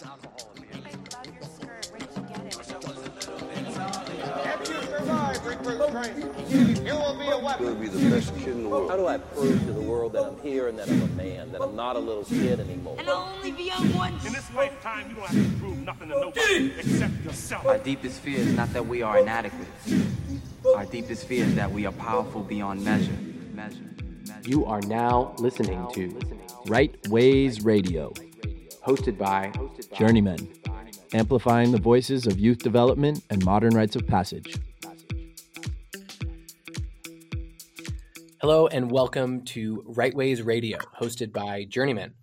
It's alcohol in here. Love your skirt. Where did you get it? Wish I was a little bit solid. After you survive recruit training, you will be a weapon. You'll be the best kid in the world. How do I prove to the world that I'm here and that I'm a man, that I'm not a little kid anymore? And I'll only be young once. In this lifetime, you don't have to prove nothing to nobody except yourself. Our deepest fear is not that we are inadequate. Our deepest fear is that we are powerful beyond measure. You are now listening to Right Ways Radio, hosted by Journeymen, amplifying the voices of youth development and modern rites of passage. Hello and welcome to Right Ways Radio, hosted by Journeymen.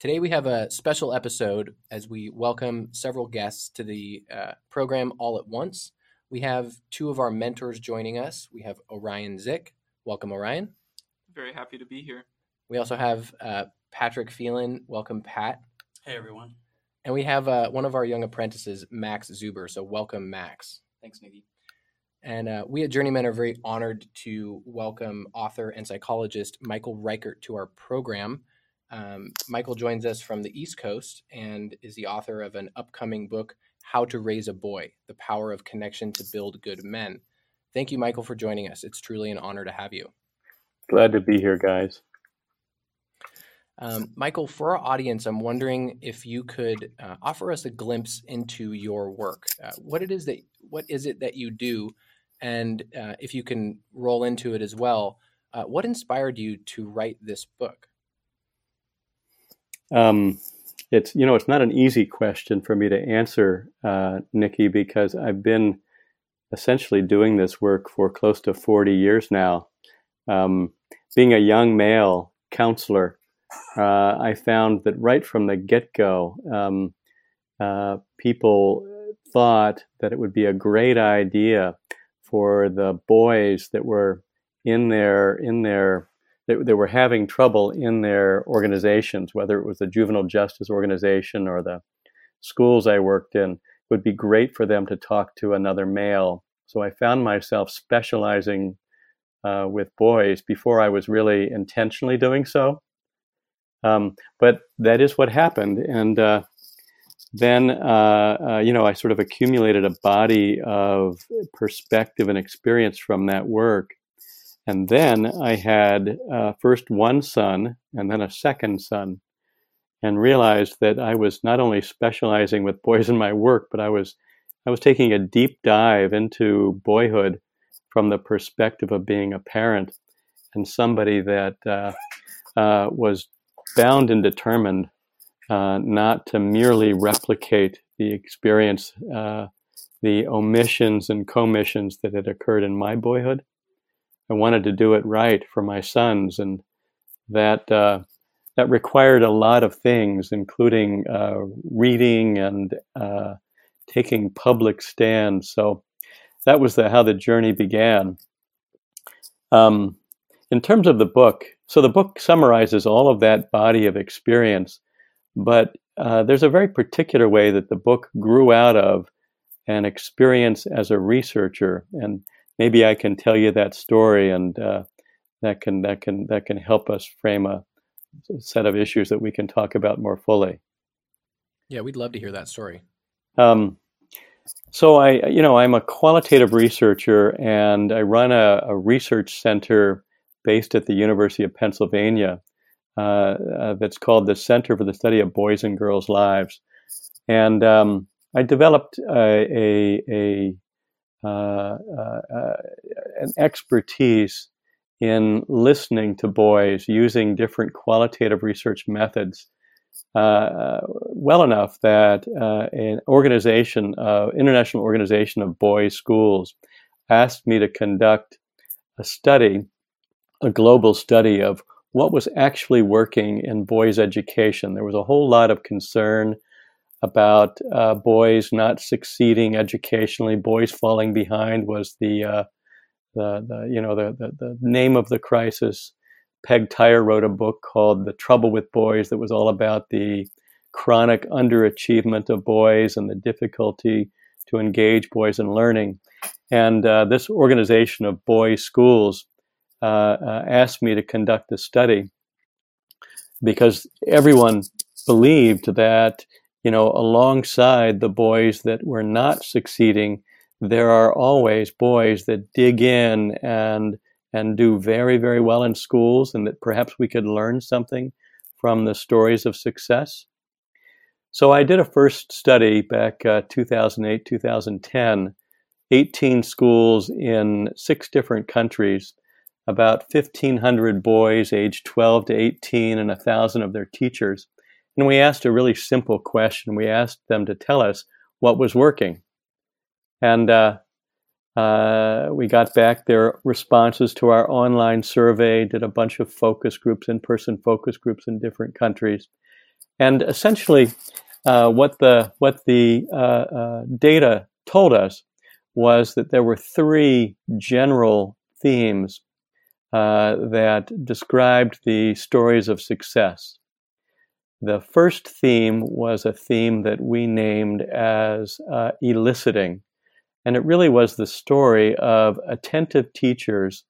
Today we have a special episode as we welcome several guests to the program all at once. We have two of our mentors joining us. We have Orion Zick. Welcome, Orion. Very happy to be here. We also have Patrick Phelan. Welcome, Pat. Hey, everyone. And we have one of our young apprentices, Max Zuber. So welcome, Max. Thanks, Nikki. And we at Journeymen are very honored to welcome author and psychologist Michael Reichert to our program. Michael joins us from the East Coast and is the author of an upcoming book, How to Raise a Boy, The Power of Connection to Build Good Men. Thank you, Michael, for joining us. It's truly an honor to have you. Glad to be here, guys. Michael, for our audience, I'm wondering if you could offer us a glimpse into your work. What is it that you do? And if you can roll into it as well, what inspired you to write this book? It's not an easy question for me to answer, Nikki, because I've been essentially doing this work for close to 40 years now. Being a young male counselor, I found that right from the get-go, people thought that it would be a great idea for the boys that were that were having trouble in their organizations, whether it was the juvenile justice organization or the schools I worked in, it would be great for them to talk to another male. So I found myself specializing with boys before I was really intentionally doing so. But that is what happened. And then I sort of accumulated a body of perspective and experience from that work. And then I had first one son and then a second son, and realized that I was not only specializing with boys in my work, but I was taking a deep dive into boyhood from the perspective of being a parent and somebody that was bound and determined not to merely replicate the experience, the omissions and commissions that had occurred in my boyhood. I wanted to do it right for my sons, and that required a lot of things, including reading and taking public stands. So that was how the journey began. In terms of the book, so the book summarizes all of that body of experience, but there's a very particular way that the book grew out of an experience as a researcher, and maybe I can tell you that story, and that can help us frame a set of issues that we can talk about more fully. Yeah, we'd love to hear that story. So I'm a qualitative researcher, and I run a research center based at the University of Pennsylvania that's called the Center for the Study of Boys and Girls' Lives. And I developed an expertise in listening to boys using different qualitative research methods well enough that international organization of boys' schools asked me to conduct a global study of what was actually working in boys' education. There was a whole lot of concern about boys not succeeding educationally. Boys falling behind was the name of the crisis. Peg Tyre wrote a book called The Trouble with Boys that was all about the chronic underachievement of boys and the difficulty to engage boys in learning. And this organization of boys' schools asked me to conduct a study because everyone believed that you know, alongside the boys that were not succeeding, there are always boys that dig in and do very, very well in schools, and that perhaps we could learn something from the stories of success. So I did a first study back 2008, 2010, 18 schools in 6 different countries, about 1,500 boys aged 12 to 18 and 1,000 of their teachers. And we asked a really simple question. We asked them to tell us what was working. And we got back their responses to our online survey, did a bunch of focus groups, in-person focus groups in different countries. And essentially, what the data told us was that there were 3 general themes that described the stories of success. The first theme was a theme that we named as eliciting. And it really was the story of attentive teachers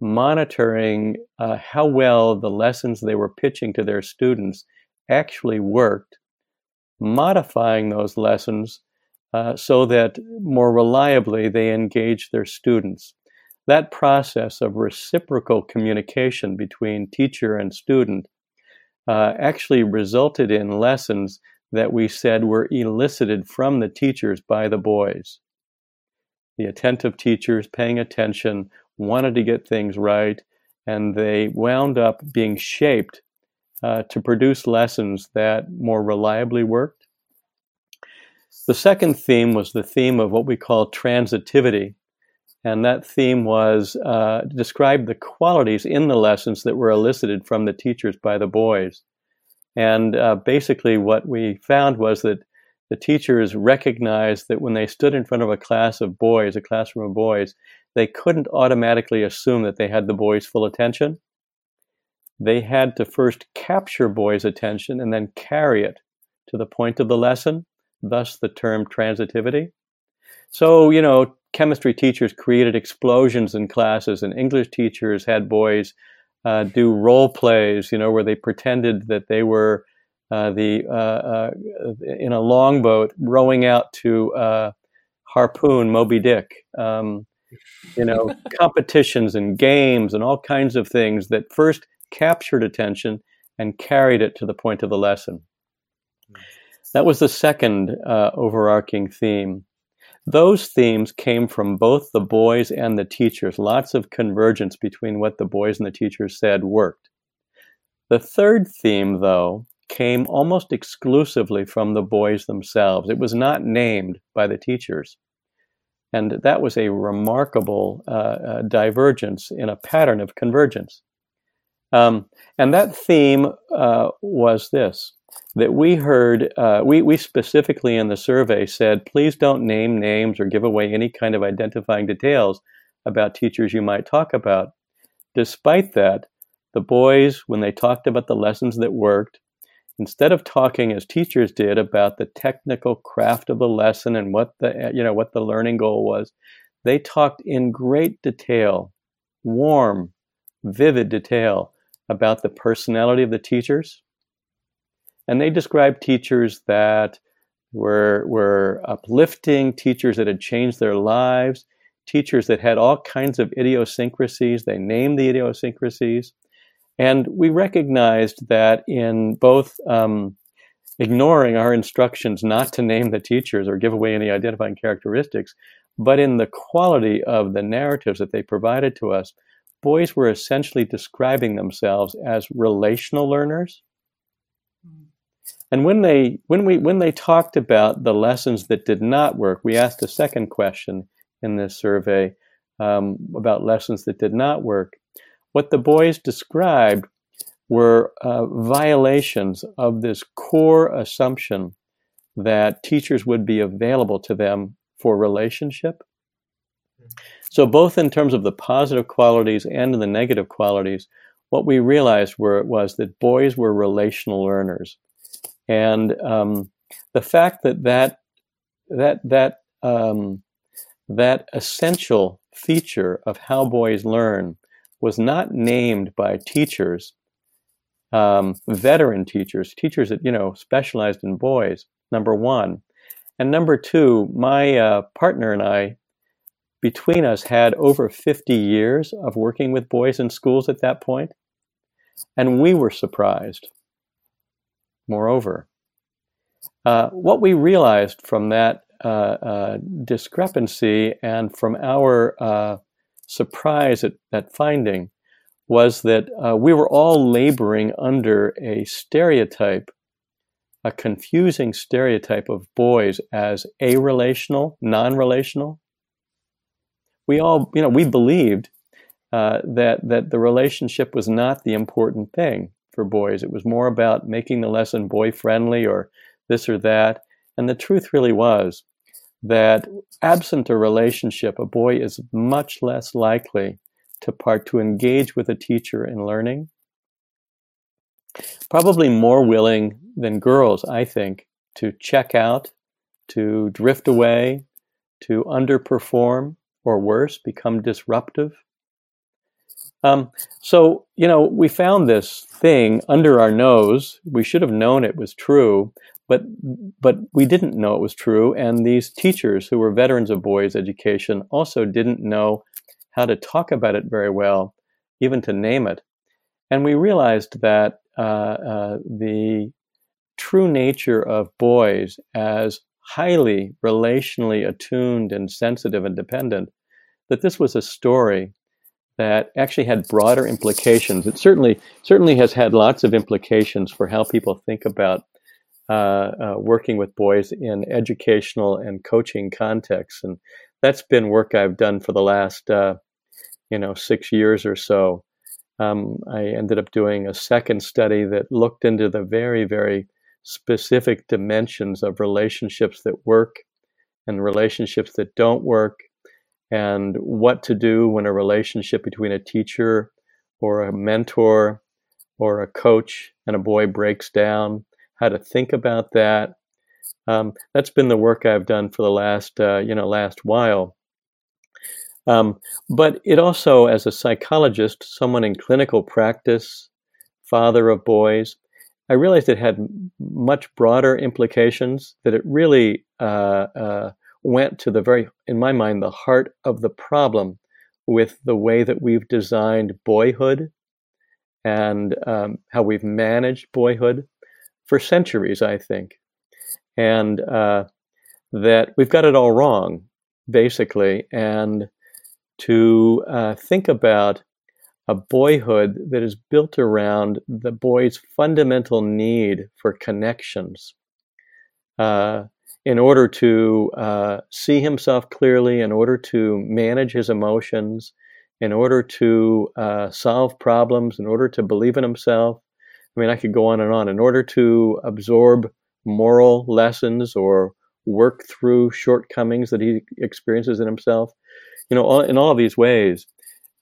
monitoring how well the lessons they were pitching to their students actually worked, modifying those lessons so that more reliably they engaged their students. That process of reciprocal communication between teacher and student actually resulted in lessons that we said were elicited from the teachers by the boys. The attentive teachers paying attention wanted to get things right, and they wound up being shaped to produce lessons that more reliably worked. The second theme was the theme of what we call transitivity, and that theme was described the qualities in the lessons that were elicited from the teachers by the boys. And basically what we found was that the teachers recognized that when they stood in front of a classroom of boys, they couldn't automatically assume that they had the boys' full attention. They had to first capture boys' attention and then carry it to the point of the lesson, thus the term transitivity. So, you know, chemistry teachers created explosions in classes, and English teachers had boys do role plays, you know, where they pretended that they were in a longboat rowing out to harpoon Moby Dick. Competitions and games and all kinds of things that first captured attention and carried it to the point of the lesson. That was the second overarching theme. Those themes came from both the boys and the teachers. Lots of convergence between what the boys and the teachers said worked. The third theme, though, came almost exclusively from the boys themselves. It was not named by the teachers. And that was a remarkable divergence in a pattern of convergence. And that theme was this, that we heard, we specifically in the survey said, please don't name names or give away any kind of identifying details about teachers you might talk about. Despite that, the boys, when they talked about the lessons that worked, instead of talking as teachers did about the technical craft of the lesson and what the learning goal was, they talked in great detail, warm, vivid detail about the personality of the teachers. And they described teachers that were uplifting, teachers that had changed their lives, teachers that had all kinds of idiosyncrasies. They named the idiosyncrasies. And we recognized that in both ignoring our instructions not to name the teachers or give away any identifying characteristics, but in the quality of the narratives that they provided to us, boys were essentially describing themselves as relational learners. And when they talked about the lessons that did not work, we asked a second question in this survey about lessons that did not work. What the boys described were violations of this core assumption that teachers would be available to them for relationship. So both in terms of the positive qualities and the negative qualities, what we realized was that boys were relational learners. And the fact that essential feature of how boys learn was not named by teachers, veteran teachers that, specialized in boys, number one. And number two, my partner and I, between us, had over 50 years of working with boys in schools at that point, and we were surprised. Moreover, what we realized from that discrepancy and from our surprise at that finding was that we were all laboring under a stereotype, a confusing stereotype of boys as arelational, non-relational. We all, you know, we believed that the relationship was not the important thing for boys. It was more about making the lesson boy-friendly or this or that. And the truth really was that absent a relationship, a boy is much less likely to engage with a teacher in learning. Probably more willing than girls, I think, to check out, to drift away, to underperform, or worse, become disruptive. So, you know, we found this thing under our nose. We should have known it was true, but we didn't know it was true. And these teachers who were veterans of boys' education also didn't know how to talk about it very well, even to name it. And we realized that the true nature of boys as highly relationally attuned and sensitive and dependent, that this was a story that actually had broader implications. It certainly has had lots of implications for how people think about working with boys in educational and coaching contexts. And that's been work I've done for the last, 6 years or so. I ended up doing a second study that looked into the very, very specific dimensions of relationships that work and relationships that don't work, and what to do when a relationship between a teacher or a mentor or a coach and a boy breaks down, how to think about that. That's been the work I've done for the last while. But it also, as a psychologist, someone in clinical practice, father of boys, I realized it had much broader implications, that it really went to the very, in my mind, the heart of the problem with the way that we've designed boyhood and how we've managed boyhood for centuries, I think. And that we've got it all wrong, basically. And to think about a boyhood that is built around the boy's fundamental need for connections in order to see himself clearly, in order to manage his emotions, in order to solve problems, in order to believe in himself. I mean, I could go on and on. In order to absorb moral lessons or work through shortcomings that he experiences in himself, in all of these ways,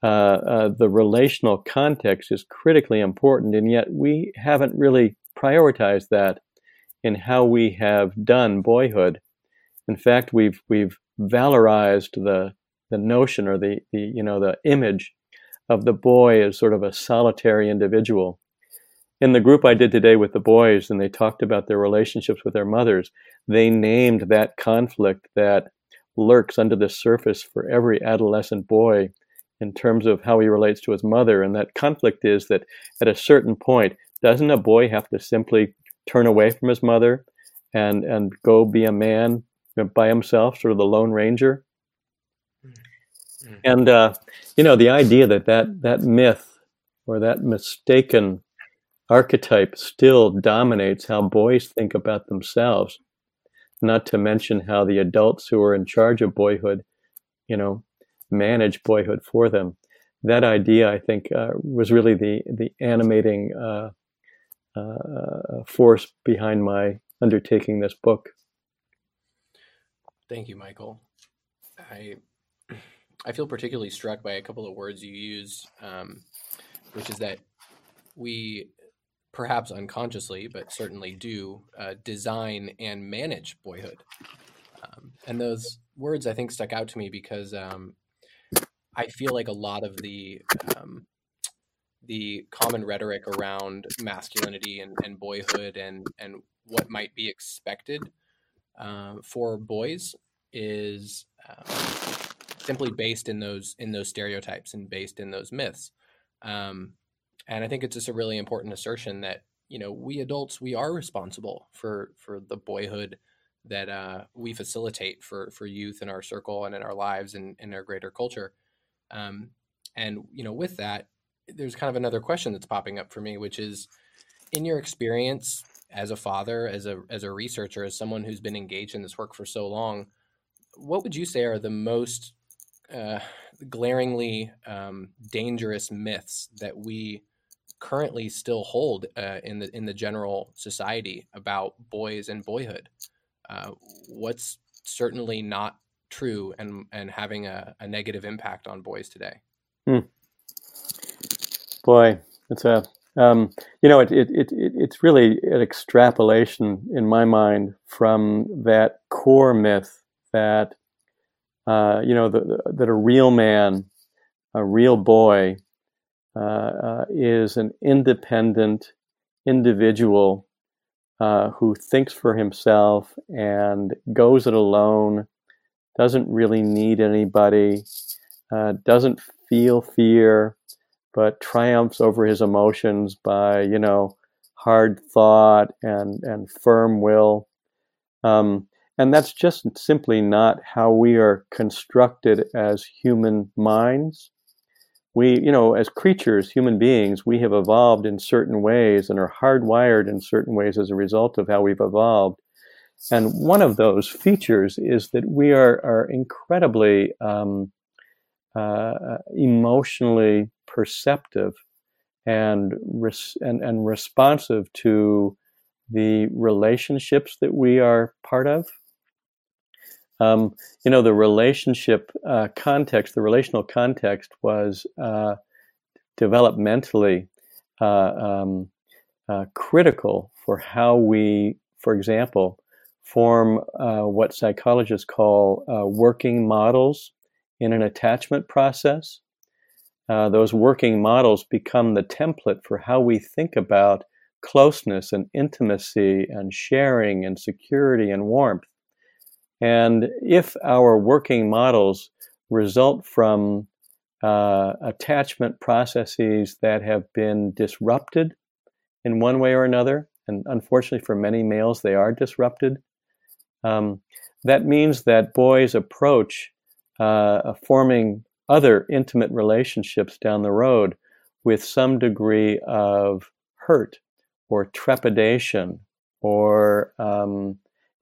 the relational context is critically important, and yet we haven't really prioritized that in how we have done boyhood. In fact, we've valorized the notion or the image of the boy as sort of a solitary individual. In the group I did today with the boys, and they talked about their relationships with their mothers, they named that conflict that lurks under the surface for every adolescent boy in terms of how he relates to his mother. And that conflict is that at a certain point, doesn't a boy have to simply turn away from his mother and go be a man by himself, sort of the Lone Ranger? Mm-hmm. And, the idea that myth or that mistaken archetype still dominates how boys think about themselves, not to mention how the adults who are in charge of boyhood, manage boyhood for them. That idea, I think, was really the animating force behind my undertaking this book. Thank you, Michael. I feel particularly struck by a couple of words you used, which is that we perhaps unconsciously, but certainly do design and manage boyhood. And those words, I think, stuck out to me because I feel like a lot of the common rhetoric around masculinity and boyhood and what might be expected for boys is simply based in those stereotypes and based in those myths. And I think it's just a really important assertion that, you know, we adults, we are responsible for the boyhood that we facilitate for youth in our circle and in our lives and in our greater culture. And, you know, with that, there's kind of another question that's popping up for me, which is, in your experience as a father, as a researcher, as someone who's been engaged in this work for so long, what would you say are the most glaringly dangerous myths that we currently still hold in the general society about boys and boyhood? What's certainly not true and having a negative impact on boys today? Boy, it's a it's really an extrapolation in my mind from that core myth that that a real man, a real boy, is an independent individual who thinks for himself and goes it alone, doesn't really need anybody, doesn't feel fear, but triumphs over his emotions by, you know, hard thought and firm will. And that's just simply not how we are constructed as human minds. We, you know, as creatures, human beings, we have evolved in certain ways and are hardwired in certain ways as a result of how we've evolved. And one of those features is that we are incredibly emotionally perceptive and responsive to the relationships that we are part of. The relationship context, the relational context was developmentally critical for how we, for example, form what psychologists call working models in an attachment process. Those working models become the template for how we think about closeness and intimacy and sharing and security and warmth. And if our working models result from attachment processes that have been disrupted in one way or another, and unfortunately for many males they are disrupted, that means that boys approach forming other intimate relationships down the road with some degree of hurt or trepidation or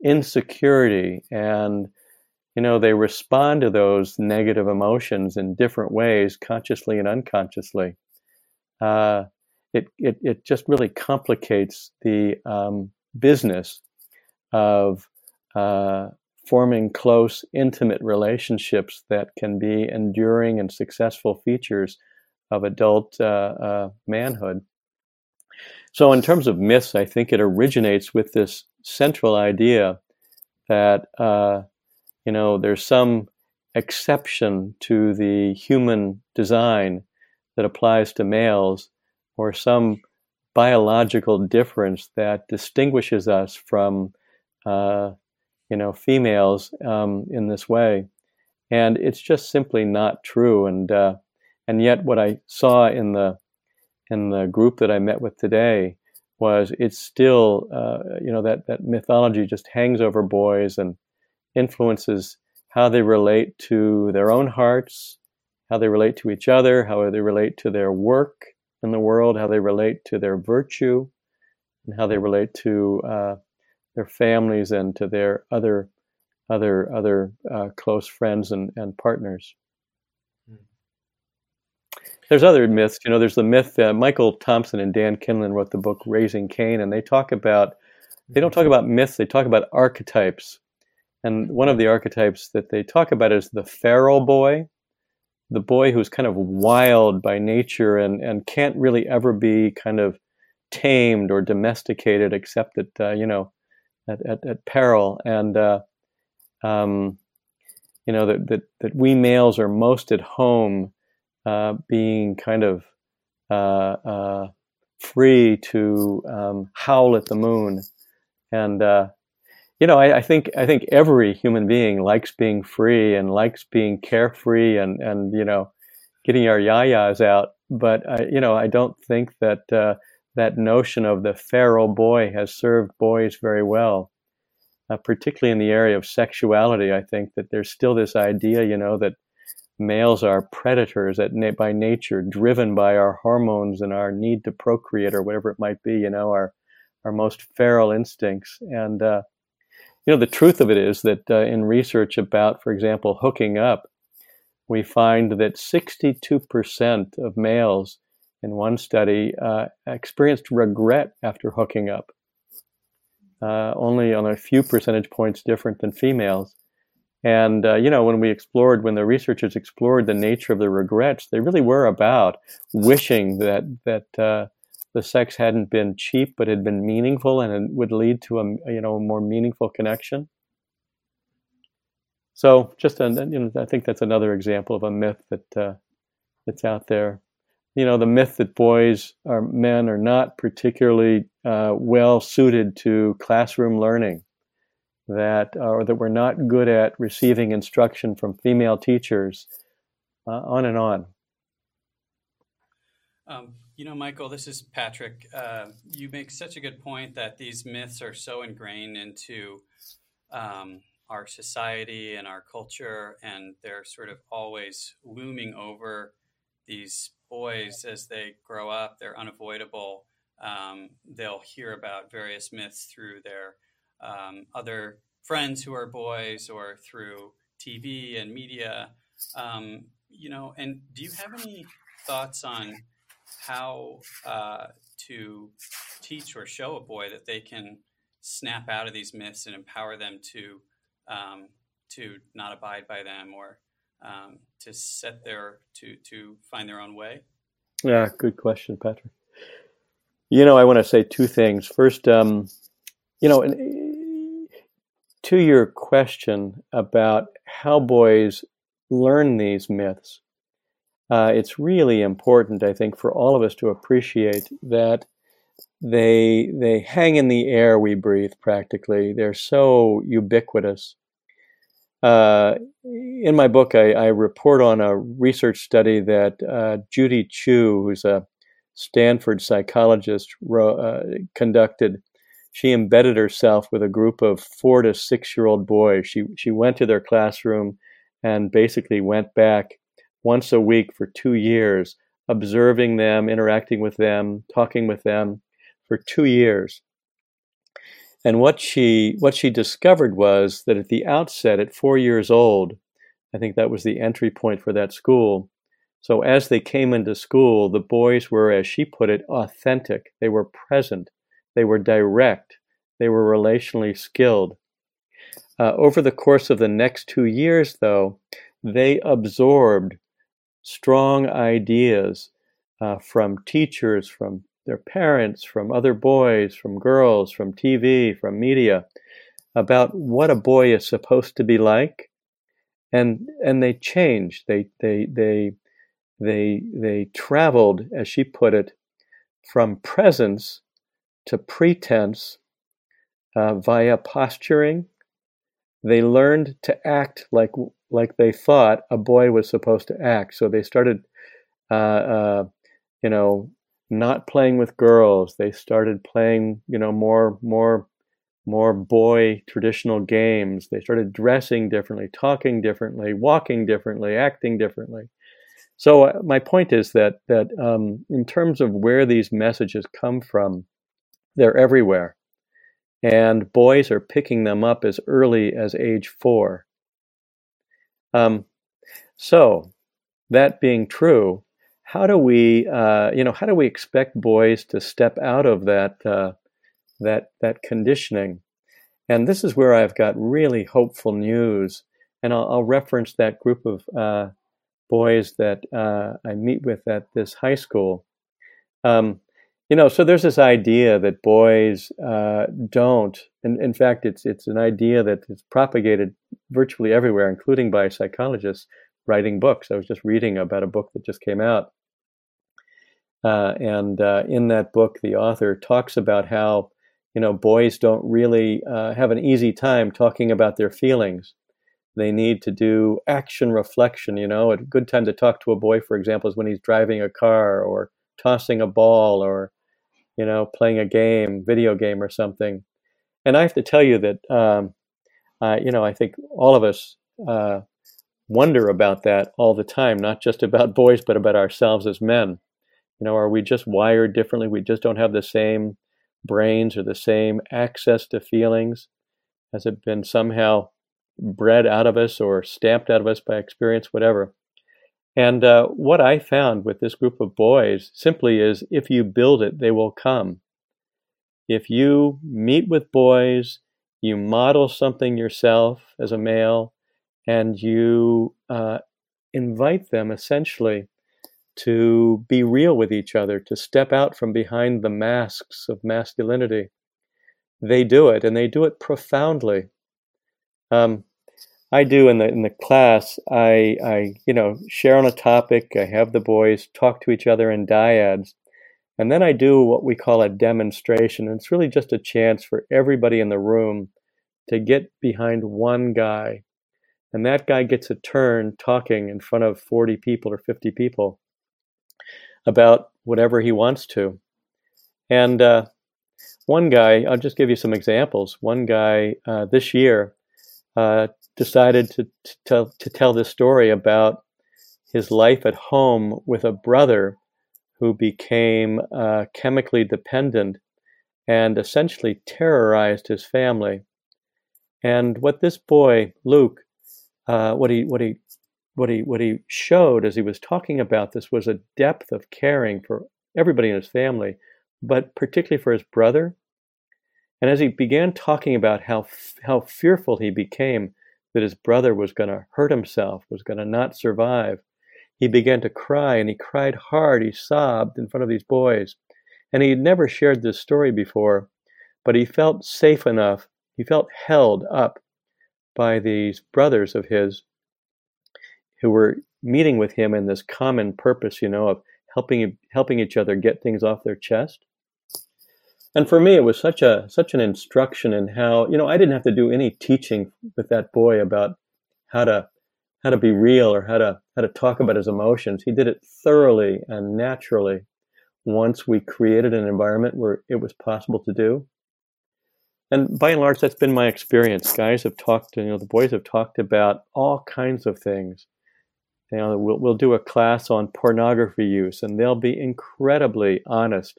insecurity. And, you know, they respond to those negative emotions in different ways, consciously and unconsciously. It just really complicates the business of forming close, intimate relationships that can be enduring and successful features of adult manhood. So in terms of myths, I think it originates with this central idea that, there's some exception to the human design that applies to males, or some biological difference that distinguishes us from, females in this way. And it's just simply not true. And yet what I saw in the group that I met with today was it's still, that mythology just hangs over boys and influences how they relate to their own hearts, how they relate to each other, how they relate to their work in the world, how they relate to their virtue, and how they relate to their families and to their other close friends and partners. There's other myths. There's the myth that Michael Thompson and Dan Kindlon wrote the book Raising Cain, and they don't talk about myths, they talk about archetypes. And one of the archetypes that they talk about is the feral boy, the boy who's kind of wild by nature and can't really ever be kind of tamed or domesticated except at peril. And, that we males are most at home being kind of free to howl at the moon And I think every human being likes being free and likes being carefree and you know, getting our yayas out. But I don't think that that notion of the feral boy has served boys very well, particularly in the area of sexuality. I think that there's still this idea, you know, that males are predators by nature, driven by our hormones and our need to procreate or whatever it might be, you know, our most feral instincts. And, the truth of it is that in research about, for example, hooking up, we find that 62% of males in one study experienced regret after hooking up, only on a few percentage points different than females. And, when the researchers explored the nature of the regrets, they really were about wishing that the sex hadn't been cheap, but had been meaningful, and it would lead to a more meaningful connection. So I think that's another example of a myth that's out there. You know, the myth that men are not particularly well suited to classroom learning, that we're not good at receiving instruction from female teachers, on and on. Michael, this is Patrick. You make such a good point that these myths are so ingrained into our society and our culture, and they're sort of always looming over these boys as they grow up. They're unavoidable. They'll hear about various myths through their other friends who are boys or through TV and media. And do you have any thoughts on how to teach or show a boy that they can snap out of these myths and empower them to not abide by them or to find their own way? Yeah, good question, Patrick. I want to say two things. First, to your question about how boys learn these myths, it's really important, I think, for all of us to appreciate that they hang in the air we breathe practically. They're so ubiquitous. In my book, I report on a research study that Judy Chu, who's a Stanford psychologist, conducted. She embedded herself with a group of 4 to 6-year-old boys. She went to their classroom and basically went back once a week for 2 years, observing them, interacting with them, talking with them for 2 years. And what she discovered was that at the outset, at 4 years old, I think that was the entry point for that school. So as they came into school, the boys were, as she put it, authentic. They were present. They were direct. They were relationally skilled. Over the course of the next 2 years, though, they absorbed strong ideas from teachers, from their parents, from other boys, from girls, from TV, from media, about what a boy is supposed to be like. And they changed. They traveled, as she put it, from presence to pretense via posturing. They learned to act like they thought a boy was supposed to act. So they started, not playing with girls. They started playing, more boy traditional games. They started dressing differently, talking differently, walking differently, acting differently. So my point is that in terms of where these messages come from, they're everywhere. And boys are picking them up as early as age 4. So that being true, how do we expect boys to step out of that conditioning? And this is where I've got really hopeful news. And I'll reference that group of boys that I meet with at this high school. So there's this idea that boys don't, and in fact, it's an idea that is propagated virtually everywhere, including by psychologists writing books. I was just reading about a book that just came out. In that book, the author talks about how, you know, boys don't really have an easy time talking about their feelings. They need to do action reflection. You know, a good time to talk to a boy, for example, is when he's driving a car or tossing a ball or, you know, playing a game, video game or something. And I have to tell you that, you know, I think all of us wonder about that all the time, not just about boys, but about ourselves as men. You know, are we just wired differently? We just don't have the same brains or the same access to feelings. Has it been somehow bred out of us or stamped out of us by experience, whatever? And what I found with this group of boys simply is, if you build it, they will come. If you meet with boys, you model something yourself as a male, and you invite them essentially to be real with each other, to step out from behind the masks of masculinity. They do it, and they do it profoundly. I do in the class. I you know, share on a topic. I have the boys talk to each other in dyads, and then I do what we call a demonstration. And it's really just a chance for everybody in the room to get behind one guy, and that guy gets a turn talking in front of 40 people or 50 people about whatever he wants to. And one guy, I'll just give you some examples. One guy this year decided to tell this story about his life at home with a brother who became chemically dependent and essentially terrorized his family. And what this boy, Luke, what he showed as he was talking about this was a depth of caring for everybody in his family, but particularly for his brother. And as he began talking about how fearful he became that his brother was going to hurt himself, was going to not survive, he began to cry, and he cried hard. He sobbed in front of these boys. And he had never shared this story before, but he felt safe enough, he felt held up by these brothers of his who were meeting with him in this common purpose, you know, of helping each other get things off their chest. And for me, it was such an instruction in how, you know, I didn't have to do any teaching with that boy about how to be real or how to talk about his emotions. He did it thoroughly and naturally once we created an environment where it was possible to do. And by and large, that's been my experience. Guys have talked, you know, the boys have talked about all kinds of things. You know, we'll do a class on pornography use, and they'll be incredibly honest.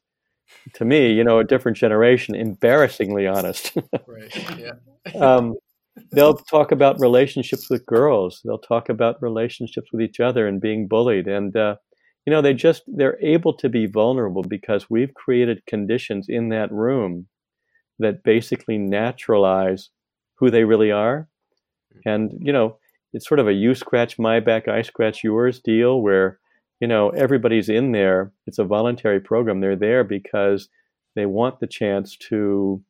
To me, you know, a different generation, embarrassingly honest. Right. Yeah. They'll talk about relationships with girls. They'll talk about relationships with each other and being bullied. And, you know, they're able to be vulnerable because we've created conditions in that room that basically naturalize who they really are. And, you know, it's sort of a you scratch my back, I scratch yours deal where, you know, everybody's in there. It's a voluntary program. They're there because they want the chance to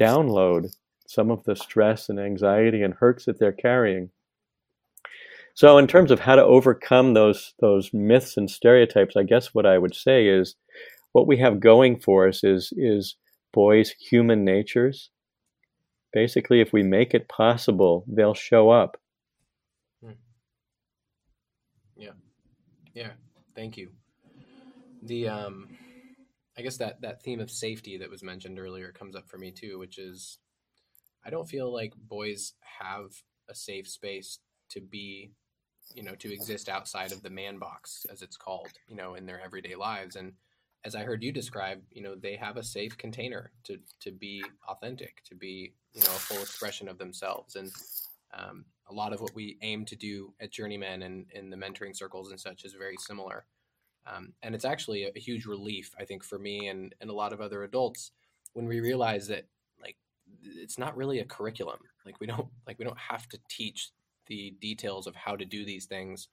download some of the stress and anxiety and hurts that they're carrying. So in terms of how to overcome those myths and stereotypes, I guess what I would say is, what we have going for us is boys' human natures. Basically, if we make it possible, they'll show up. Yeah. Yeah. Thank you. The I guess that theme of safety that was mentioned earlier comes up for me too, which is I don't feel like boys have a safe space to be, you know, to exist outside of the man box, as it's called, you know, in their everyday lives. And as I heard you describe, you know, they have a safe container to be authentic, to be, you know, a full expression of themselves. And a lot of what we aim to do at Journeymen and in the mentoring circles and such is very similar. And it's actually a huge relief, I think, for me and a lot of other adults when we realize that, like, it's not really a curriculum. Like, we don't have to teach the details of how to do these things.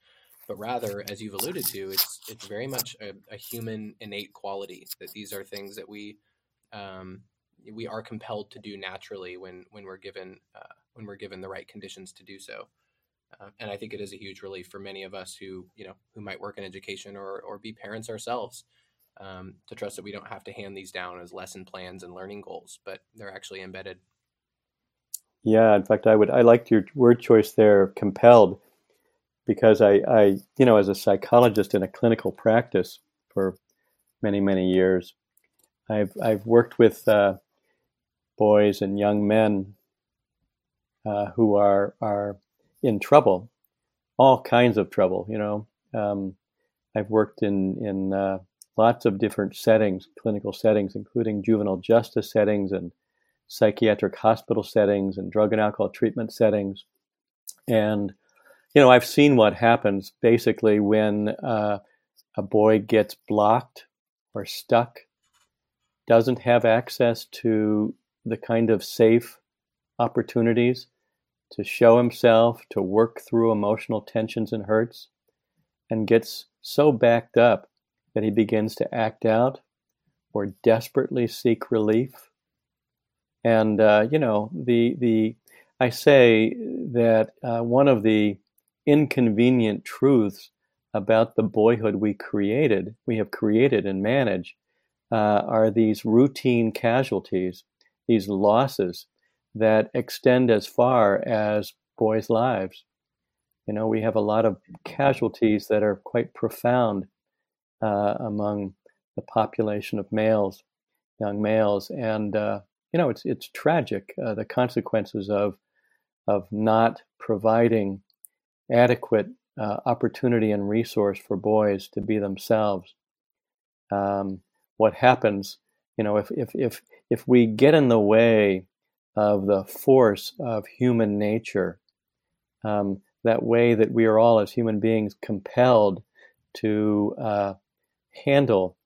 But rather, as you've alluded to, it's very much a human innate quality, that these are things that we are compelled to do naturally when we're given the right conditions to do so. And I think it is a huge relief for many of us who might work in education or be parents ourselves, to trust that we don't have to hand these down as lesson plans and learning goals, but they're actually embedded. Yeah, in fact, I liked your word choice there, compelled, because I you know, as a psychologist in a clinical practice for many, many years, I've worked with boys and young men who are in trouble, all kinds of trouble, you know. I've worked in lots of different settings, clinical settings, including juvenile justice settings and psychiatric hospital settings and drug and alcohol treatment settings. And, you know, I've seen what happens basically when a boy gets blocked or stuck, doesn't have access to the kind of safe opportunities to show himself, to work through emotional tensions and hurts, and gets so backed up that he begins to act out or desperately seek relief. And, you know, I say that one of the inconvenient truths about the boyhood we have created and managed, are these routine casualties, these losses that extend as far as boys' lives. You know, we have a lot of casualties that are quite profound among the population of males, young males, and you know, it's tragic, the consequences of not providing adequate opportunity and resource for boys to be themselves. What happens, you know, if we get in the way of the force of human nature, that way that we are all as human beings compelled to handle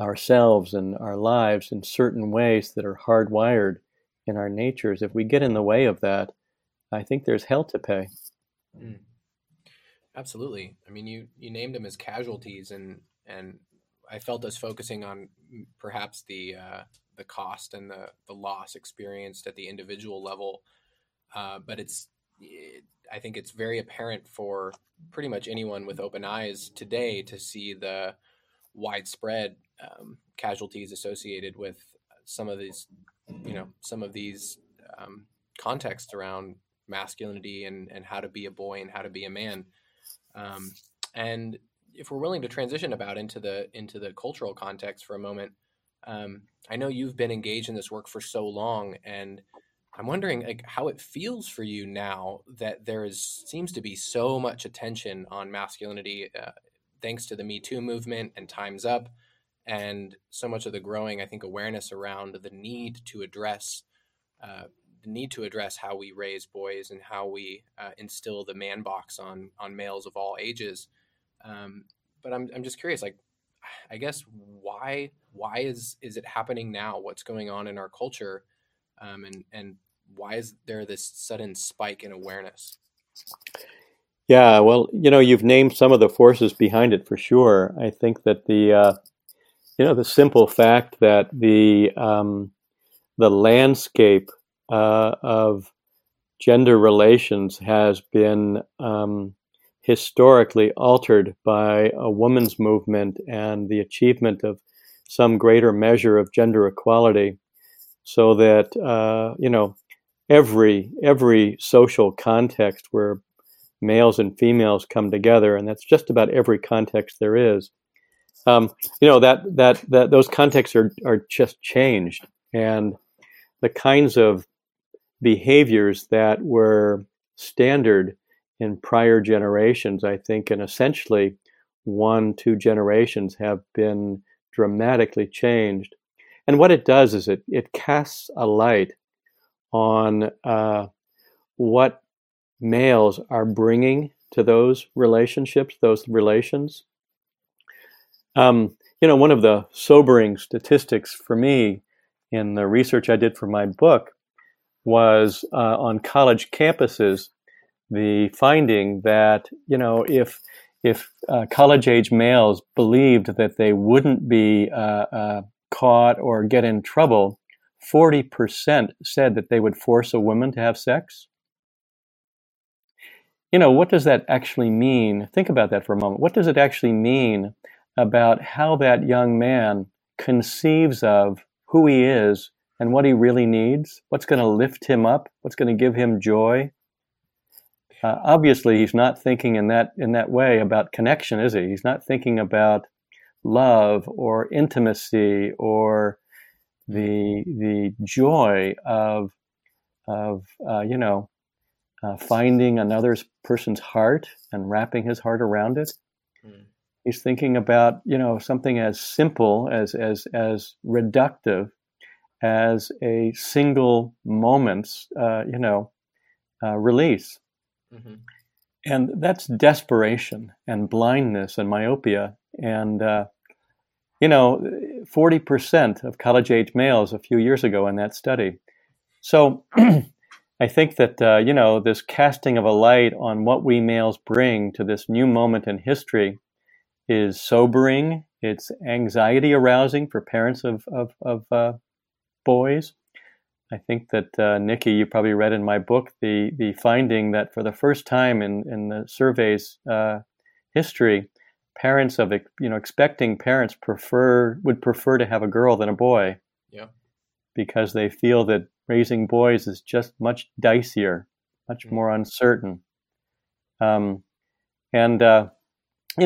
ourselves and our lives in certain ways that are hardwired in our natures. If we get in the way of that, I think there's hell to pay. Mm. Absolutely. I mean, you named them as casualties, and I felt us focusing on perhaps the cost and the loss experienced at the individual level, but I think it's very apparent for pretty much anyone with open eyes today to see the widespread casualties associated with some of these, you know, contexts around masculinity and how to be a boy and how to be a man. And if we're willing to transition about into the cultural context for a moment, I know you've been engaged in this work for so long, and I'm wondering, like, how it feels for you now that there seems to be so much attention on masculinity, thanks to the Me Too movement and Time's Up, and so much of the growing, I think, awareness around the need to address how we raise boys and how we instill the man box on males of all ages. But I'm just curious, like, I guess why is it happening now? What's going on in our culture? And why is there this sudden spike in awareness? Yeah, well, you know, you've named some of the forces behind it for sure. I think that the simple fact that the landscape of gender relations has been historically altered by a women's movement and the achievement of some greater measure of gender equality, so that, you know, every social context where males and females come together, and that's just about every context there is, you know, that those contexts are just changed. And the kinds of behaviors that were standard in prior generations, I think, and essentially 1-2 generations, have been dramatically changed. And what it does is it casts a light on what males are bringing to those relationships, those relations. You know, one of the sobering statistics for me in the research I did for my book was on college campuses, the finding that, you know, if college-age males believed that they wouldn't be caught or get in trouble, 40% said that they would force a woman to have sex. You know, what does that actually mean? Think about that for a moment. What does it actually mean about how that young man conceives of who he is and what he really needs, what's going to lift him up, what's going to give him joy. Obviously, he's not thinking in that way about connection, is he? He's not thinking about love or intimacy or the joy of finding another person's heart and wrapping his heart around it. Mm. He's thinking about, something as simple, as reductive as a single moment's, release. Mm-hmm. And that's desperation and blindness and myopia. And, 40% of college-age males a few years ago in that study. So I think that, this casting of a light on what we males bring to this new moment in history is sobering. It's anxiety arousing for parents of boys. I think that, Nikki, you probably read in my book the finding that for the first time in the survey's history, parents of expecting parents would prefer to have a girl than a boy, because they feel that raising boys is just much dicier, much more uncertain, and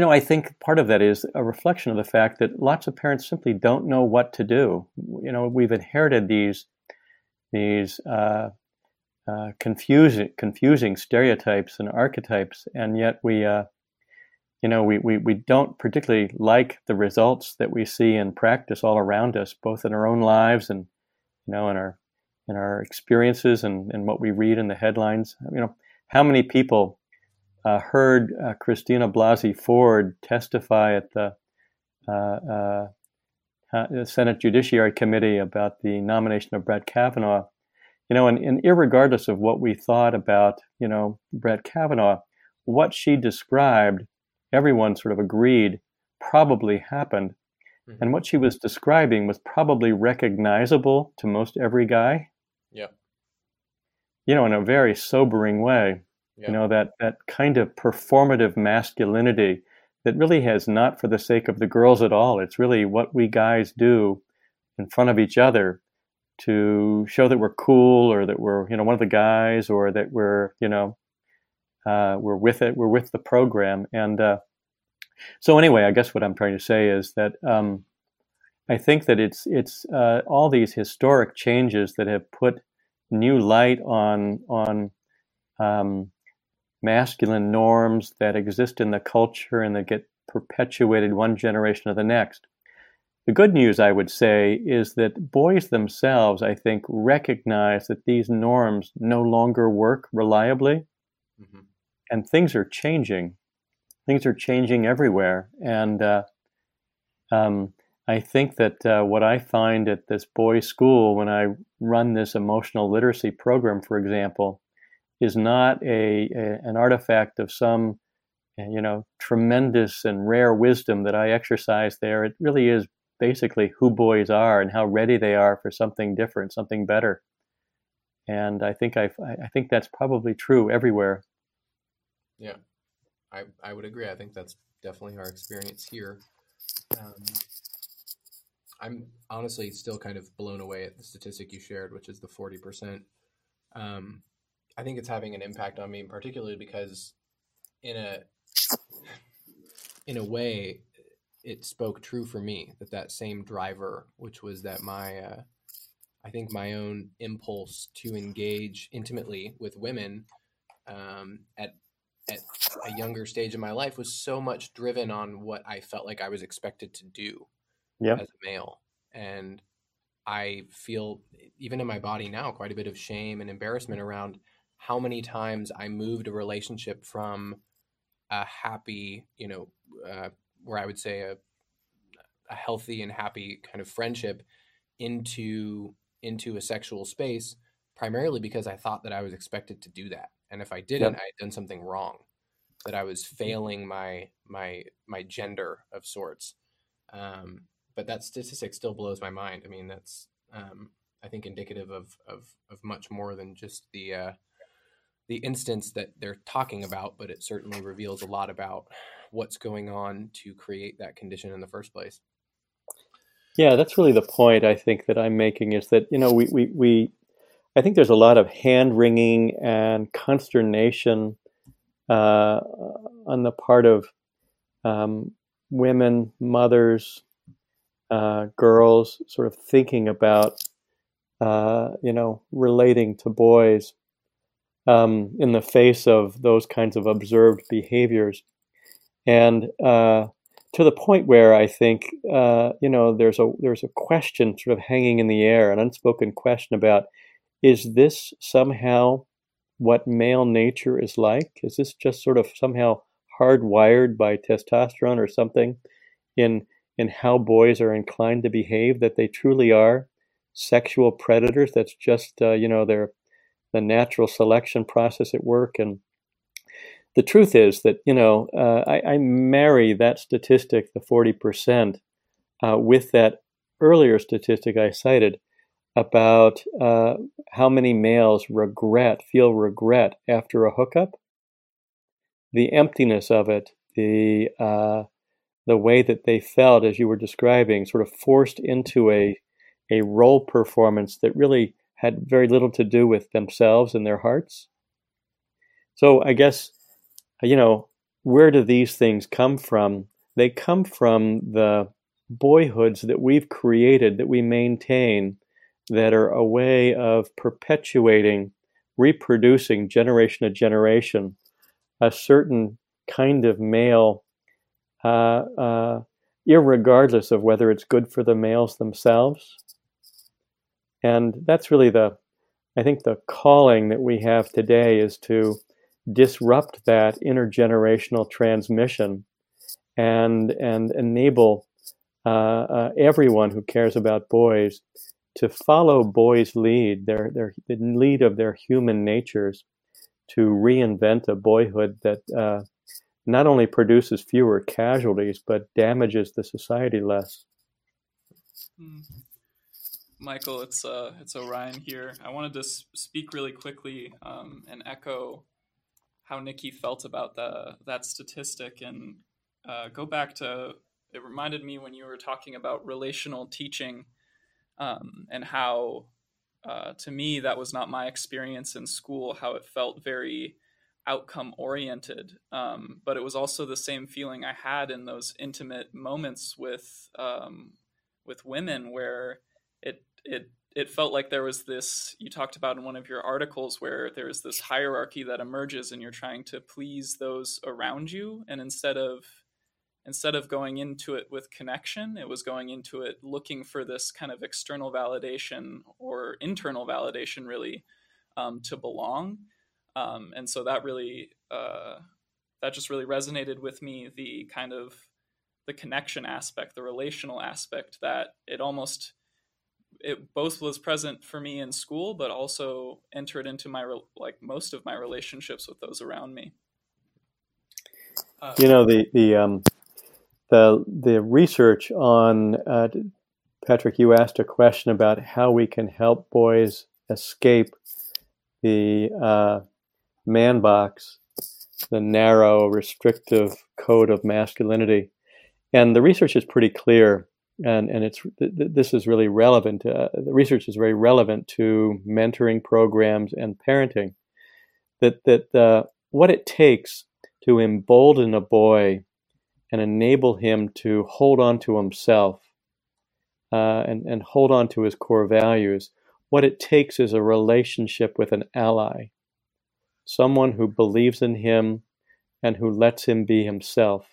I think part of that is a reflection of the fact that lots of parents simply don't know what to do. We've inherited these confusing stereotypes and archetypes, and yet we don't particularly like the results that we see in practice all around us, both in our own lives and, in our experiences and what we read in the headlines. How many people heard Christina Blasey Ford testify at the Senate Judiciary Committee about the nomination of Brett Kavanaugh? And irregardless of what we thought about, Brett Kavanaugh, what she described, everyone sort of agreed probably happened. Mm-hmm. And what she was describing was probably recognizable to most every guy. Yeah. In a very sobering way. Yeah. That kind of performative masculinity that really has not for the sake of the girls at all. It's really what we guys do in front of each other to show that we're cool or that we're, one of the guys, or that we're, we're with it. We're with the program. And so anyway, I guess what I'm trying to say is that I think that it's all these historic changes that have put new light on masculine norms that exist in the culture and that get perpetuated one generation or the next. The good news, I would say, is that boys themselves, I think, recognize that these norms no longer work reliably. Mm-hmm. And things are changing. Things are changing everywhere. And I think that what I find at this boys' school when I run this emotional literacy program, for example, is not an artifact of some, tremendous and rare wisdom that I exercise there. It really is basically who boys are and how ready they are for something different, something better. And I think I think that's probably true everywhere. Yeah, I would agree. I think that's definitely our experience here. I'm honestly still kind of blown away at the statistic you shared, which is the 40%. I think it's having an impact on me, particularly because in a way, it spoke true for me that same driver, which was that my own impulse to engage intimately with women at a younger stage in my life was so much driven on what I felt like I was expected to do as a male. And I feel, even in my body now, quite a bit of shame and embarrassment around how many times I moved a relationship from a happy, where I would say a healthy and happy kind of friendship into a sexual space, primarily because I thought that I was expected to do that. And if I didn't, I had done something wrong, that I was failing my gender of sorts. But that statistic still blows my mind. I mean, that's, I think indicative of much more than just the, the instance that they're talking about, but it certainly reveals a lot about what's going on to create that condition in the first place. Yeah, that's really the point I think that I'm making, is that, you know, we I think there's a lot of hand wringing and consternation on the part of women, mothers, girls, sort of thinking about, you know, relating to boys in the face of those kinds of observed behaviors. And to the point where I think, you know, there's a question sort of hanging in the air, an unspoken question about, is this somehow what male nature is like? Is this just sort of somehow hardwired by testosterone or something in how boys are inclined to behave, that they truly are sexual predators? That's just, you know, the natural selection process at work. And the truth is that, you know, I marry that statistic, the 40%, with that earlier statistic I cited about how many males feel regret after a hookup. The emptiness of it, the way that they felt, as you were describing, sort of forced into a role performance that really had very little to do with themselves and their hearts. So I guess, you know, where do these things come from? They come from the boyhoods that we've created, that we maintain, that are a way of perpetuating, reproducing generation to generation, a certain kind of male, irregardless of whether it's good for the males themselves. And that's really the calling that we have today, is to disrupt that intergenerational transmission and enable everyone who cares about boys to follow boys' lead, the lead of their human natures, to reinvent a boyhood that not only produces fewer casualties, but damages the society less. Michael, it's Orion here. I wanted to speak really quickly and echo how Nikki felt about that statistic, and go back to, it reminded me when you were talking about relational teaching, and how, to me, that was not my experience in school, how it felt very outcome oriented. But it was also the same feeling I had in those intimate moments with women, where it felt like there was this, you talked about in one of your articles, where there is this hierarchy that emerges and you're trying to please those around you. And instead of going into it with connection, it was going into it looking for this kind of external validation or internal validation, really, to belong. And so that really, that just really resonated with me, the kind of the connection aspect, the relational aspect, that it both was present for me in school, but also entered into my, like, most of my relationships with those around me. You know, The research on, Patrick, you asked a question about how we can help boys escape the man box, the narrow, restrictive code of masculinity. And the research is pretty clear, and this is really relevant. The research is very relevant to mentoring programs and parenting, that what it takes to embolden a boy and enable him to hold on to himself and hold on to his core values. What it takes is a relationship with an ally, someone who believes in him and who lets him be himself,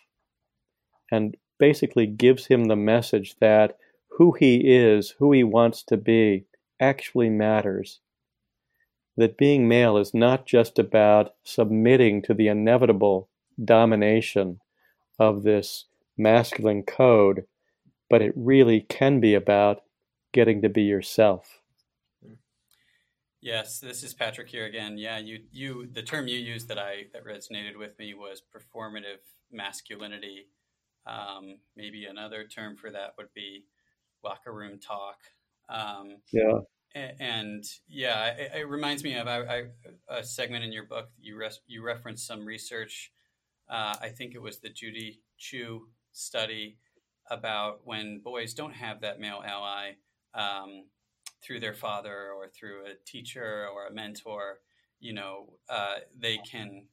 and basically gives him the message that who he is, who he wants to be, actually matters. That being male is not just about submitting to the inevitable domination of this masculine code, but it really can be about getting to be yourself. Yes, this is Patrick here again. Yeah, you the term you used that resonated with me was performative masculinity. Maybe another term for that would be locker room talk. Yeah. And yeah, it reminds me of a segment in your book. You referenced some research. I think it was the Judy Chu study about when boys don't have that male ally through their father or through a teacher or a mentor, they can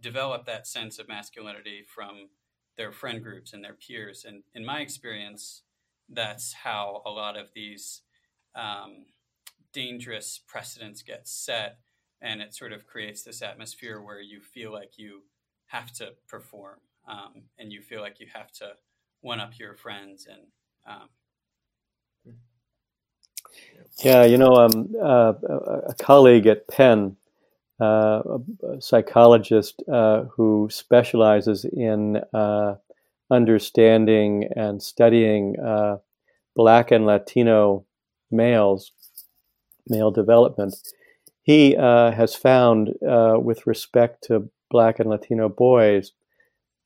develop that sense of masculinity from their friend groups and their peers. And in my experience, that's how a lot of these dangerous precedents get set, and it sort of creates this atmosphere where you feel like you have to perform, and you feel like you have to one up your friends. And a colleague at Penn, a psychologist who specializes in understanding and studying Black and Latino male development, he has found with respect to Black and Latino boys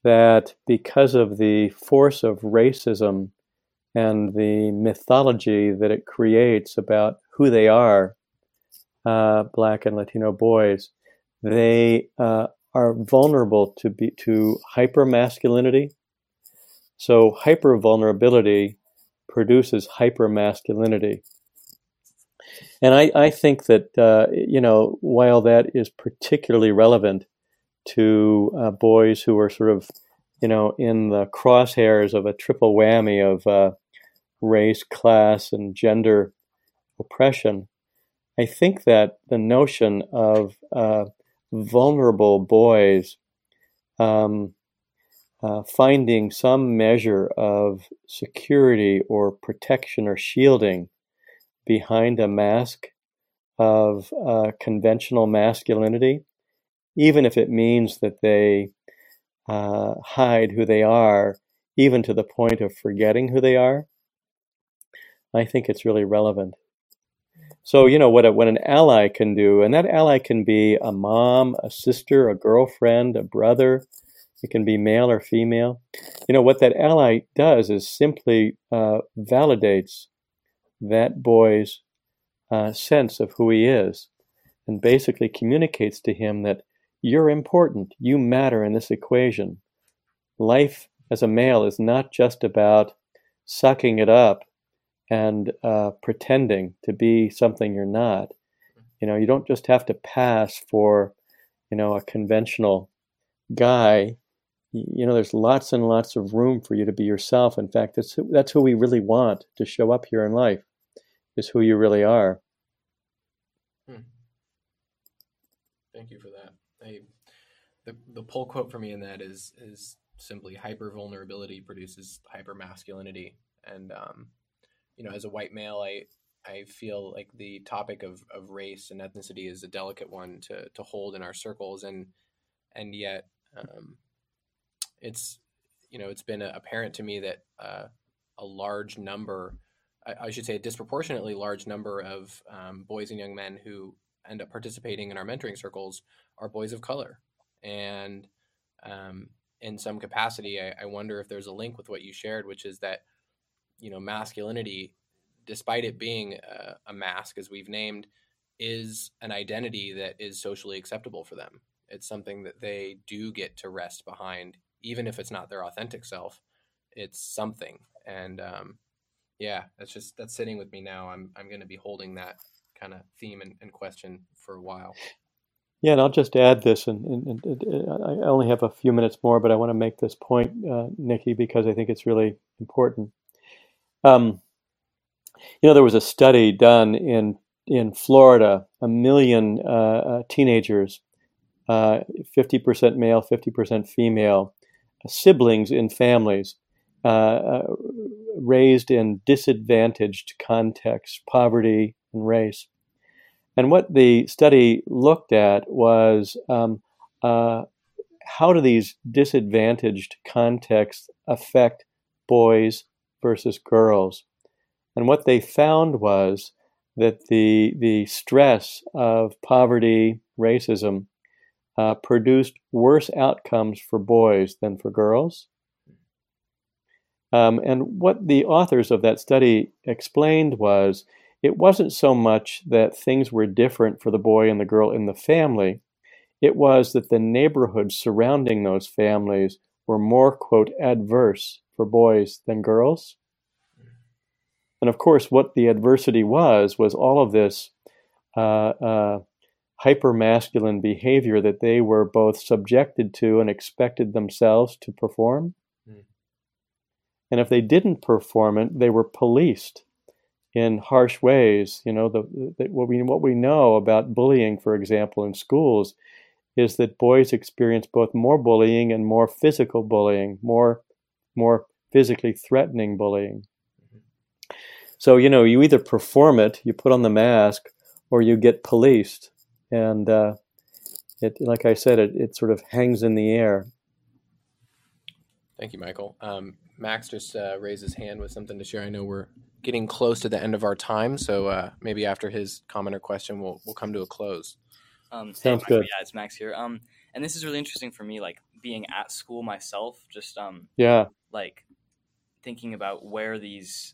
that because of the force of racism and the mythology that it creates about who they are, Black and Latino boys, they are vulnerable to hypermasculinity. So hypervulnerability produces hypermasculinity. And I think that, while that is particularly relevant to boys who are sort of, in the crosshairs of a triple whammy of race, class, and gender oppression, I think that the notion of vulnerable boys finding some measure of security or protection or shielding behind a mask of conventional masculinity, even if it means that they hide who they are, even to the point of forgetting who they are, I think it's really relevant. So, what an ally can do, and that ally can be a mom, a sister, a girlfriend, a brother, it can be male or female. What that ally does is simply validates that boy's sense of who he is, and basically communicates to him that you're important, you matter in this equation. Life as a male is not just about sucking it up and pretending to be something you're not. You don't just have to pass for, a conventional guy. There's lots and lots of room for you to be yourself. In fact, that's who we really want to show up here in life, is who you really are. Thank you for that. The pull quote for me in that is simply hyper vulnerability produces hyper masculinity. And as a white male, I feel like the topic of race and ethnicity is a delicate one to hold in our circles, and yet it's it's been apparent to me that a large number, I should say a disproportionately large number of boys and young men who end up participating in our mentoring circles are boys of color. And in some capacity, I wonder if there's a link with what you shared, which is that, masculinity, despite it being a mask, as we've named, is an identity that is socially acceptable for them. It's something that they do get to rest behind, even if it's not their authentic self, it's something. And that's sitting with me now. I'm going to be holding that kind of theme and question for a while. Yeah, and I'll just add this, and I only have a few minutes more, but I want to make this point, Nikki, because I think it's really important. There was a study done in Florida, 1 million teenagers, 50% male, 50% female, siblings in families, raised in disadvantaged contexts, poverty and race. And what the study looked at was how do these disadvantaged contexts affect boys versus girls? And what they found was that the stress of poverty, racism, produced worse outcomes for boys than for girls. And what the authors of that study explained was it wasn't so much that things were different for the boy and the girl in the family. It was that the neighborhoods surrounding those families were more, quote, adverse for boys than girls. And of course, what the adversity was all of this hyper-masculine behavior that they were both subjected to and expected themselves to perform. Mm. And if they didn't perform it, they were policed in harsh ways. You know, what we know about bullying, for example, in schools is that boys experience both more bullying and more physical bullying, more physically threatening bullying. Mm-hmm. So, you know, you either perform it, you put on the mask, or you get policed. And it, like I said, it sort of hangs in the air. Thank you, Michael. Max just raised his hand with something to share. I know we're getting close to the end of our time, so maybe after his comment or question, we'll come to a close. Sounds good. Yeah, it's Max here. And this is really interesting for me, like being at school myself, just like thinking about where these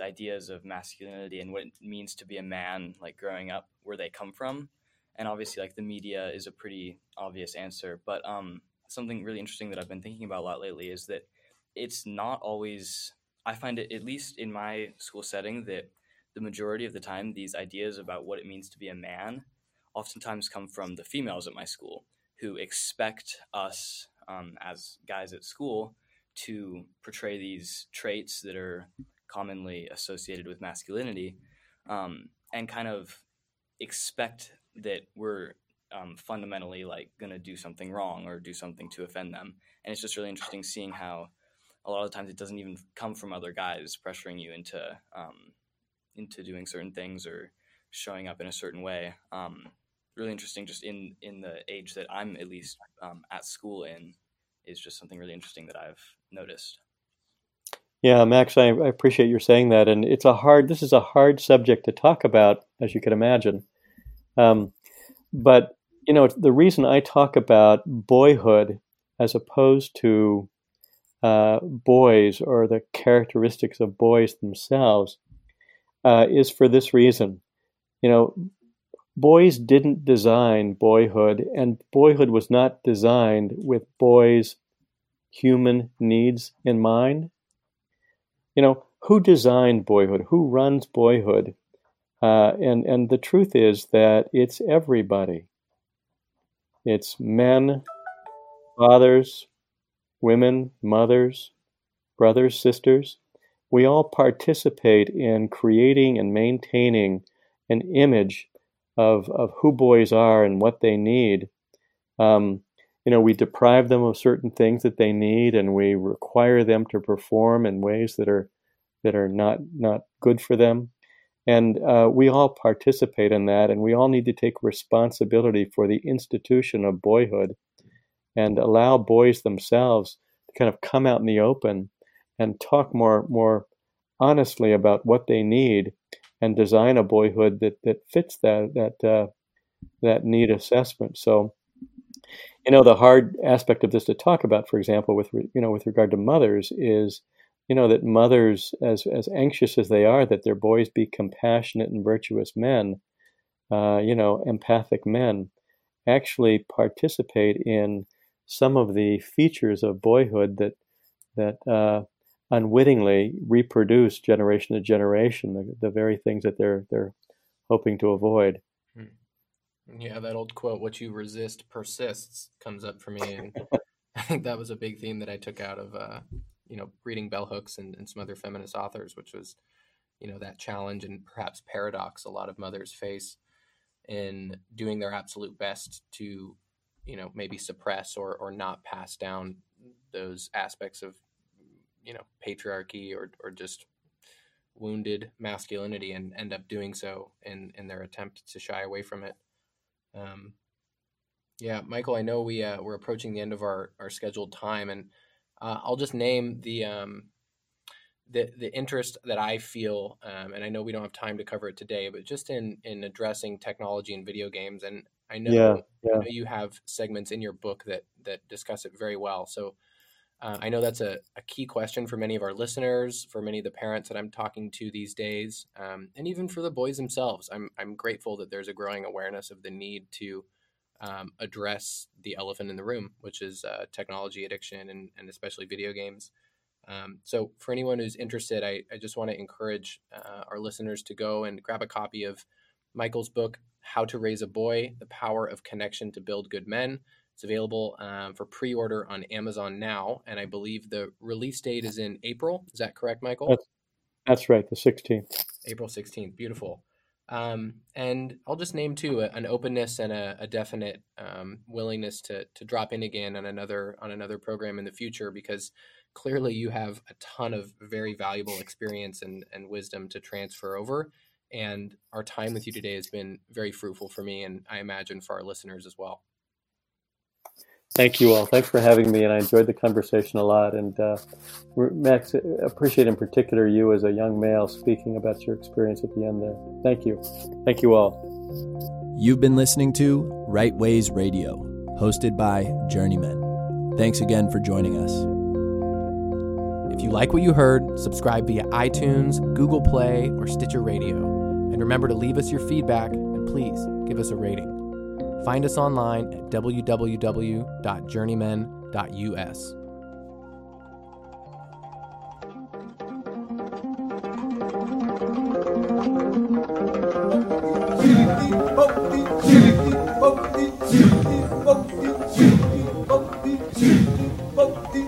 ideas of masculinity and what it means to be a man, like growing up, where they come from. And obviously, like the media is a pretty obvious answer, but something really interesting that I've been thinking about a lot lately is that it's not always, I find it, at least in my school setting, that the majority of the time, these ideas about what it means to be a man oftentimes come from the females at my school, who expect us as guys at school to portray these traits that are commonly associated with masculinity, and kind of expect that we're fundamentally like going to do something wrong or do something to offend them. And it's just really interesting seeing how a lot of times it doesn't even come from other guys pressuring you into doing certain things or showing up in a certain way. Really interesting, just in the age that I'm at least at school in, is just something really interesting that I've noticed. Yeah, Max, I appreciate your saying that. And this is a hard subject to talk about, as you can imagine. But, you know, the reason I talk about boyhood as opposed to boys or the characteristics of boys themselves is for this reason. You know, boys didn't design boyhood, and boyhood was not designed with boys' human needs in mind. You know, who designed boyhood? Who runs boyhood? And the truth is that it's everybody. It's men, fathers, women, mothers, brothers, sisters. We all participate in creating and maintaining an image of who boys are and what they need. You know, we deprive them of certain things that they need, and we require them to perform in ways that are not good for them. And we all participate in that, and we all need to take responsibility for the institution of boyhood and allow boys themselves to kind of come out in the open and talk more honestly about what they need and design a boyhood that fits that need assessment. So, you know, the hard aspect of this to talk about, for example, with regard to mothers is, you know, that mothers, as anxious as they are that their boys be compassionate and virtuous men, you know, empathic men, actually participate in some of the features of boyhood that unwittingly reproduce generation to generation the very things that they're hoping to avoid. Yeah, that old quote, "What you resist persists," comes up for me, and I think that was a big theme that I took out of, you know, reading Bell Hooks and some other feminist authors, which was, you know, that challenge and perhaps paradox a lot of mothers face in doing their absolute best to, you know, maybe suppress or not pass down those aspects of, you know, patriarchy or just wounded masculinity, and end up doing so in their attempt to shy away from it. Yeah, Michael, I know we're approaching the end of our scheduled time, and I'll just name the interest that I feel, and I know we don't have time to cover it today, but just in addressing technology and video games. And I know you have segments in your book that discuss it very well. So I know that's a key question for many of our listeners, for many of the parents that I'm talking to these days, and even for the boys themselves. I'm grateful that there's a growing awareness of the need to address the elephant in the room, which is technology addiction and especially video games. So for anyone who's interested, I just want to encourage our listeners to go and grab a copy of Michael's book, How to Raise a Boy, The Power of Connection to Build Good Men. It's available for pre-order on Amazon now, and I believe the release date is in April. Is that correct, Michael? That's right, the 16th. April 16th, beautiful. And I'll just name too an openness and a definite willingness to drop in again on another program in the future, because clearly you have a ton of very valuable experience and wisdom to transfer over. And our time with you today has been very fruitful for me, and I imagine for our listeners as well. Thank you all. Thanks for having me, and I enjoyed the conversation a lot. And Max, appreciate in particular you as a young male speaking about your experience at the end there. Thank you. Thank you all. You've been listening to Right Ways Radio, hosted by Journeymen. Thanks again for joining us. If you like what you heard, subscribe via iTunes, Google Play, or Stitcher Radio. And remember to leave us your feedback, and please give us a rating. Find us online at www.journeymen.us.